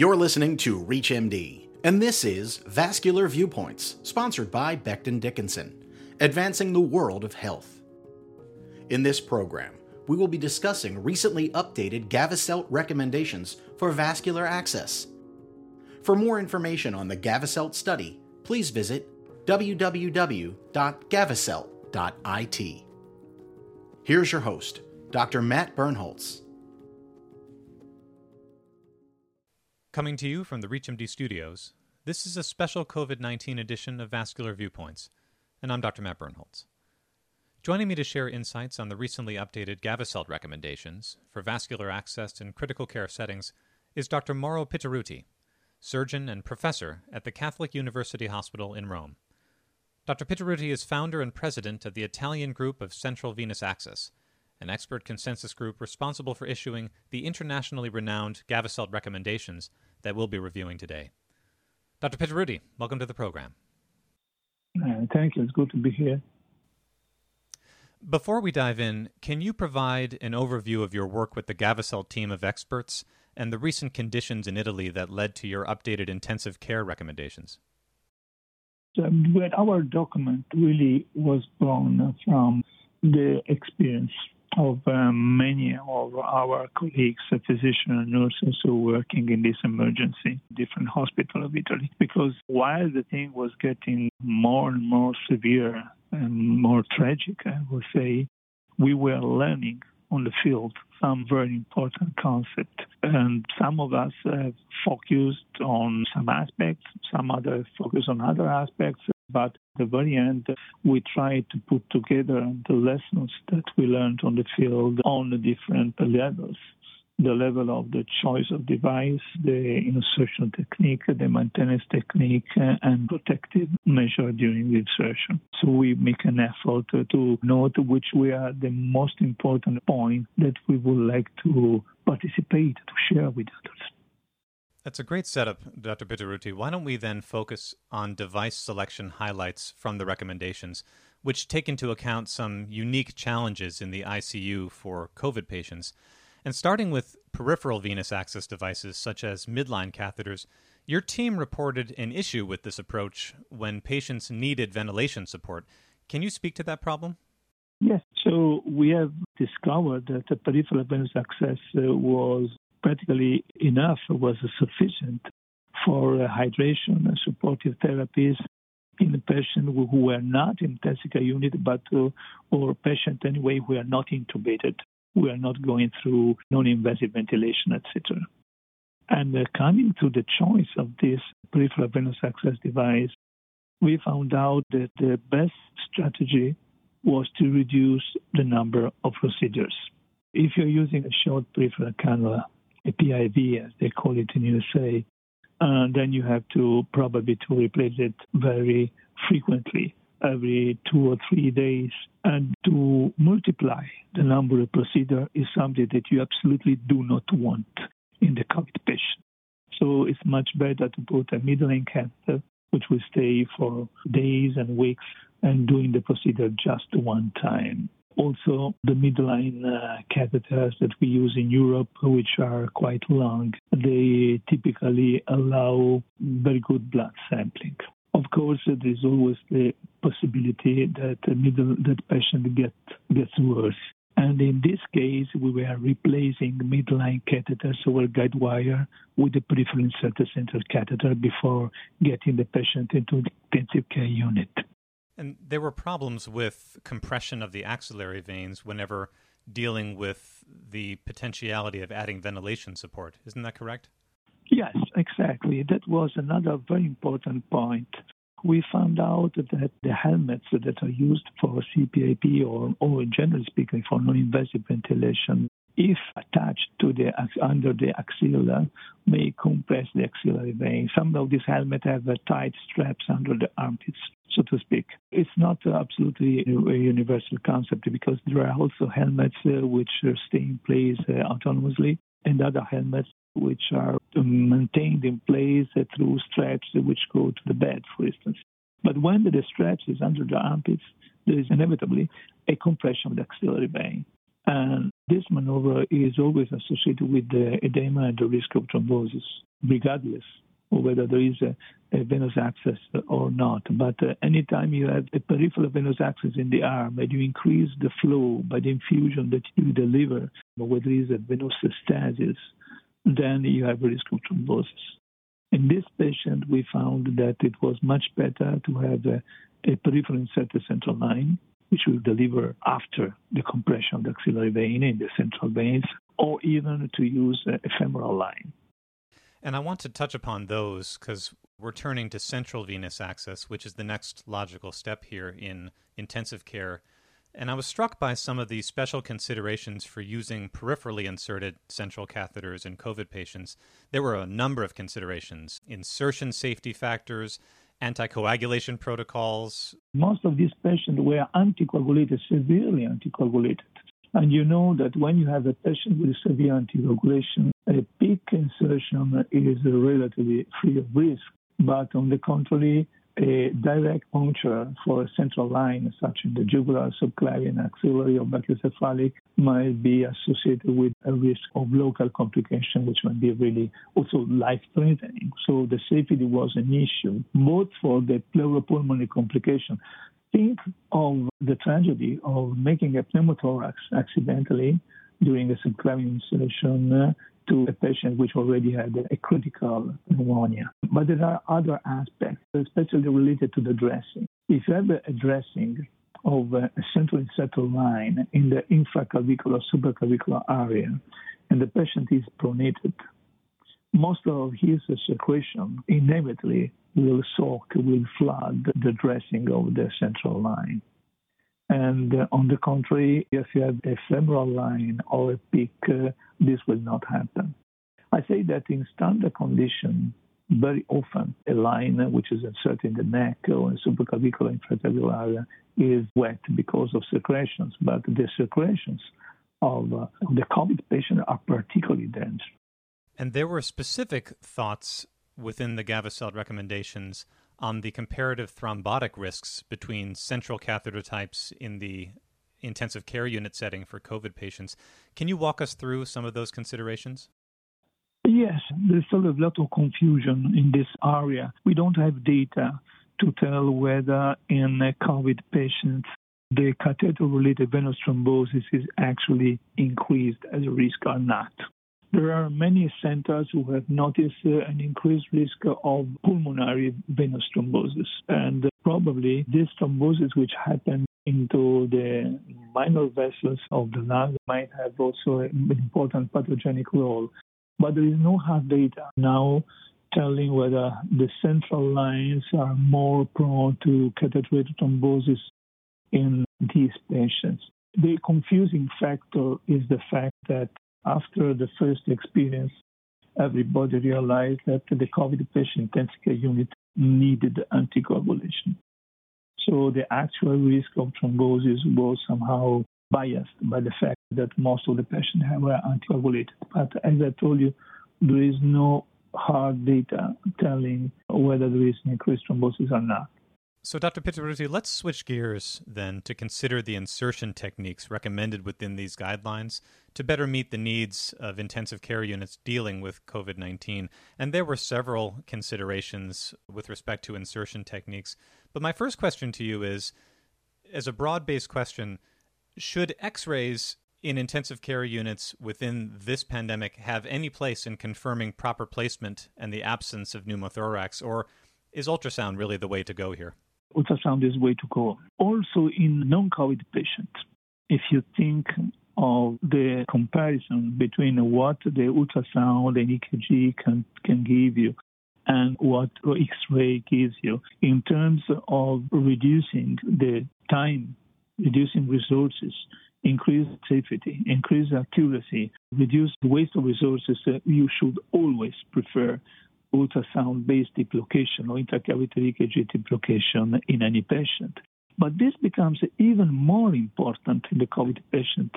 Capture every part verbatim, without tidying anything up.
You're listening to ReachMD, and this is Vascular Viewpoints, sponsored by Becton Dickinson, advancing the world of health. In this program, we will be discussing recently updated GAVeCeLT recommendations for vascular access. For more information on the GAVeCeLT study, please visit w w w dot gavecelt dot i t. Here's your host, Doctor Matt Birnholz. Coming to you from the ReachMD studios, this is a special covid nineteen edition of Vascular Viewpoints, and I'm Doctor Matt Birnholz. Joining me to share insights on the recently updated GAVeCeLT recommendations for vascular access in critical care settings is Doctor Mauro Pittiruti, surgeon and professor at the Catholic University Hospital in Rome. Doctor Pittiruti is founder and president of the Italian Group of Central Venous Access, an expert consensus group responsible for issuing the internationally renowned GAVeCeLT recommendations that we'll be reviewing today. Doctor Pittiruti, welcome to the program. Uh, thank you. It's good to be here. Before we dive in, can you provide an overview of your work with the GAVeCeLT team of experts and the recent conditions in Italy that led to your updated intensive care recommendations? So, well, our document really was born from the experience of um, many of our colleagues, physicians and nurses who were working in this emergency, different hospital of Italy. Because while the thing was getting more and more severe and more tragic, I would say, we were learning on the field some very important concepts. And some of us uh, focused on some aspects, some others focused on other aspects. But at the very end, we tried to put together the lessons that we learned on the field on the different levels. The level of the choice of device, the insertion technique, the maintenance technique, and protective measure during the insertion. So we make an effort to note which were the most important points that we would like to participate, to share with others. That's a great setup, Doctor Pittiruti. Why don't we then focus on device selection highlights from the recommendations, which take into account some unique challenges in the I C U for COVID patients. And starting with peripheral venous access devices such as midline catheters, your team reported an issue with this approach when patients needed ventilation support. Can you speak to that problem? Yes. So we have discovered that the peripheral venous access was practically enough, was sufficient for hydration and supportive therapies in patients who were not in intensive care unit, but uh, or patients anyway who are not intubated, who are not going through non-invasive ventilation, et cetera. And uh, coming to the choice of this peripheral venous access device, we found out that the best strategy was to reduce the number of procedures. If you're using a short peripheral cannula, a P I V, as they call it in U S A, and then you have to probably to replace it very frequently, every two or three days. And to multiply the number of procedures is something that you absolutely do not want in the COVID patient. So it's much better to put a midline catheter, which will stay for days and weeks, and doing the procedure just one time. Also, the midline uh, catheters that we use in Europe, which are quite long, they typically allow very good blood sampling. Of course, uh, there's always the possibility that the middle that patient get, gets worse. And in this case, we were replacing midline catheters or guide wire with the peripheral inserted central catheter before getting the patient into the intensive care unit. And there were problems with compression of the axillary veins whenever dealing with the potentiality of adding ventilation support. Isn't that correct? Yes, exactly. That was another very important point. We found out that the helmets that are used for C PAP or, or generally speaking, for non-invasive ventilation, if attached to the under the axilla, may compress the axillary vein. Some of these helmets have tight straps under the armpits, so to speak. It's not absolutely a universal concept because there are also helmets which stay in place autonomously and other helmets which are maintained in place through straps which go to the bed, for instance. But when the straps is under the armpits, there is inevitably a compression of the axillary vein. And this maneuver is always associated with the edema and the risk of thrombosis. regardless of whether there is a, a venous access or not. But uh, anytime you have a peripheral venous access in the arm and you increase the flow by the infusion that you deliver, where there is a venous stasis, then you have a risk of thrombosis. In this patient, we found that it was much better to have a, a peripheral inserted central line, which will deliver after the compression of the axillary vein in the central veins, or even to use a femoral line. And I want to touch upon those because we're turning to central venous access, which is the next logical step here in intensive care. And I was struck by some of the special considerations for using peripherally inserted central catheters in COVID patients. There were a number of considerations: insertion safety factors, anticoagulation protocols. Most of these patients were anticoagulated, severely anticoagulated. And you know that when you have a patient with severe anticoagulation, a PICC insertion is relatively free of risk. But on the contrary, a direct puncture for a central line, such as the jugular, subclavian, axillary, or brachiocephalic, might be associated with a risk of local complication, which might be really also life-threatening. So the safety was an issue, both for the pleuropulmonary complication. Think of the tragedy of making a pneumothorax accidentally during a subclavian insertion uh, to a patient which already had a critical pneumonia. But there are other aspects, especially related to the dressing. If you have a dressing of a central inserted line in the infraclavicular, supraclavicular area, and the patient is pronated, most of his secretion inevitably will soak, will flood the dressing of the central line. And uh, on the contrary, if you have a femoral line or a PICC, uh, this will not happen. I say that in standard condition, very often a line which is inserted in the neck or in supraclavicular infraclavicular area is wet because of secretions, but the secretions of uh, the COVID patient are particularly dense. And there were specific thoughts within the GAVeCeLT recommendations on the comparative thrombotic risks between central catheter types in the intensive care unit setting for COVID patients. Can you walk us through some of those considerations? Yes, there's still a lot of confusion in this area. We don't have data to tell whether in COVID patients the catheter-related venous thrombosis is actually increased as a risk or not. There are many centers who have noticed uh, an increased risk of pulmonary venous thrombosis. And uh, probably this thrombosis which happens into the minor vessels of the lung might have also an important pathogenic role. But there is no hard data now telling whether the central lines are more prone to catheter-related thrombosis in these patients. The confusing factor is the fact that after the first experience, everybody realized that the COVID patient intensive care unit needed anticoagulation. So the actual risk of thrombosis was somehow biased by the fact that most of the patients were anticoagulated. But as I told you, there is no hard data telling whether there is increased thrombosis or not. So, Doctor Pittiruti, let's switch gears then to consider the insertion techniques recommended within these guidelines to better meet the needs of intensive care units dealing with COVID nineteen. And there were several considerations with respect to insertion techniques. But my first question to you is, as a broad-based question, should X-rays in intensive care units within this pandemic have any place in confirming proper placement and the absence of pneumothorax, or is ultrasound really the way to go here? Ultrasound is the way to go. Also in non-COVID patients, if you think of the comparison between what the ultrasound and E K G can, can give you and what X-ray gives you in terms of reducing the time, reducing resources, increase safety, increase accuracy, reduce waste of resources, you should always prefer ultrasound-based deplocation or intracavitary E K G deplocation in any patient. But this becomes even more important in the COVID patient.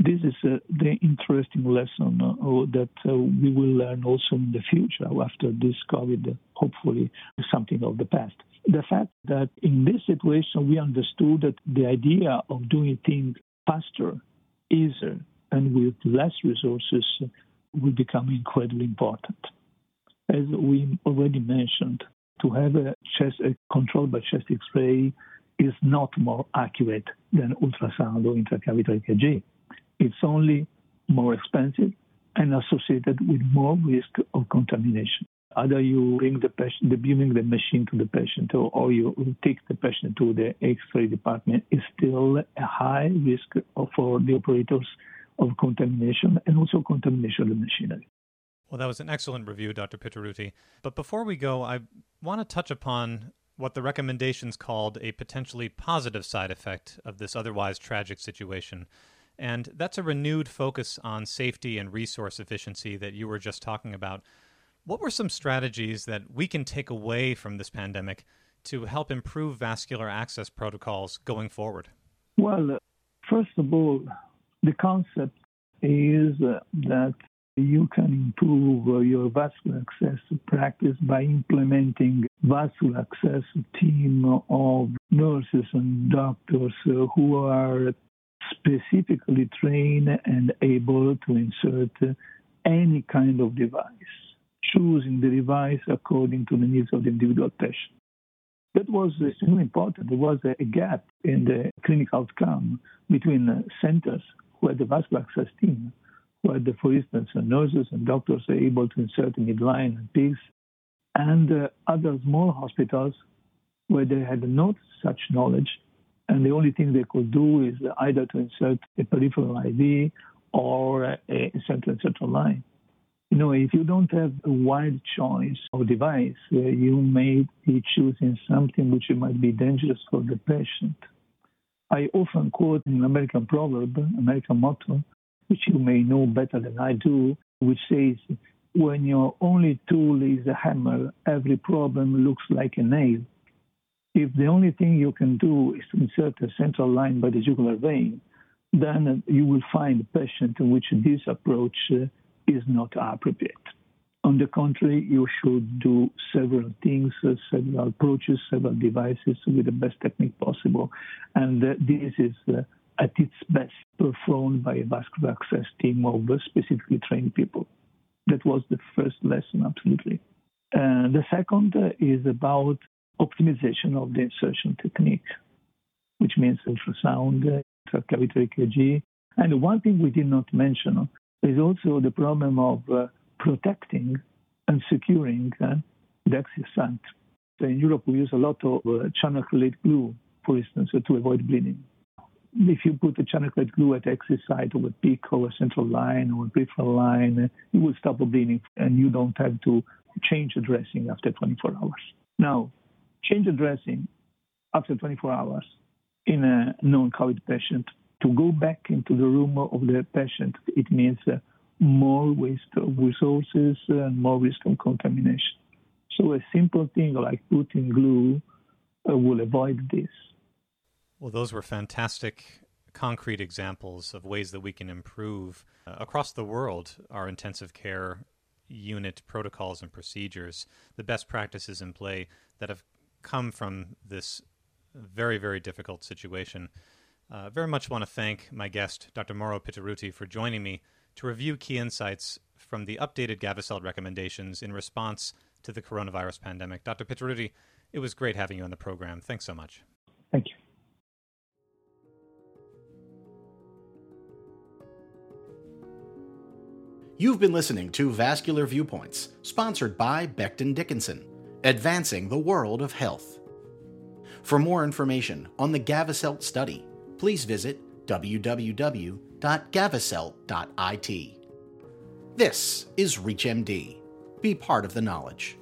This is uh, the interesting lesson uh, that uh, we will learn also in the future after this COVID, hopefully something of the past. The fact that in this situation we understood that the idea of doing things faster, easier, and with less resources will become incredibly important. as we already mentioned, to have a chest a control by chest X-ray is not more accurate than ultrasound or intracavital E K G. It's only more expensive and associated with more risk of contamination. Either you bring the patient, the, bring the machine to the patient, or, or you take the patient to the X-ray department, is still a high risk for the operators of contamination and also contamination of the machinery. Well, that was an excellent review, Doctor Pittiruti. But before we go, I want to touch upon what the recommendations called a potentially positive side effect of this otherwise tragic situation. And that's a renewed focus on safety and resource efficiency that you were just talking about. What were some strategies that we can take away from this pandemic to help improve vascular access protocols going forward? Well, first of all, the concept is that you can improve your vascular access practice by implementing vascular access team of nurses and doctors who are specifically trained and able to insert any kind of device, choosing the device according to the needs of the individual patient. That was extremely important. There was a gap in the clinical outcome between centers who had the vascular access team, who had, the, for instance, nurses and doctors are able to insert midline and P I Cs, and uh, other small hospitals where they had not such knowledge, and the only thing they could do is either to insert a peripheral I V or a, a central central line. You know, if you don't have a wide choice of device, uh, you may be choosing something which might be dangerous for the patient. I often quote an American proverb, American motto, which you may know better than I do, which says, when your only tool is a hammer, every problem looks like a nail. If the only thing you can do is to insert a central line by the jugular vein, then you will find a patient in which this approach uh, is not appropriate. On the contrary, you should do several things, uh, several approaches, several devices with the best technique possible. And uh, this is uh, at its best performed by a vascular access team of specifically trained people. That was the first lesson, absolutely. Uh, the second uh, is about optimization of the insertion technique, which means ultrasound, uh, intracavital E K G. And one thing we did not mention is also the problem of uh, protecting and securing uh, the access site. So in Europe, we use a lot of uh, channeler-clad glue, for instance, uh, to avoid bleeding. If you put a channeler-clad glue at access site or a peak or a central line or a peripheral line, you will stop bleeding and you don't have to change the dressing after twenty-four hours. Now, change the dressing after twenty-four hours in a non-COVID patient, to go back into the room of the patient, it means uh, more waste of resources and more risk of contamination. So a simple thing like putting glue uh, will avoid this. Well, those were fantastic concrete examples of ways that we can improve uh, across the world our intensive care unit protocols and procedures, the best practices in play that have come from this very, very difficult situation. I uh, very much want to thank my guest, Doctor Mauro Pittiruti, for joining me to review key insights from the updated GAVeCeLT recommendations in response to the coronavirus pandemic. Doctor Pittiruti, it was great having you on the program. Thanks so much. Thank you. You've been listening to Vascular Viewpoints, sponsored by Becton Dickinson, advancing the world of health. For more information on the GAVeCeLT study, please visit w w w dot gavecelt dot i t. This is ReachMD. Be part of the knowledge.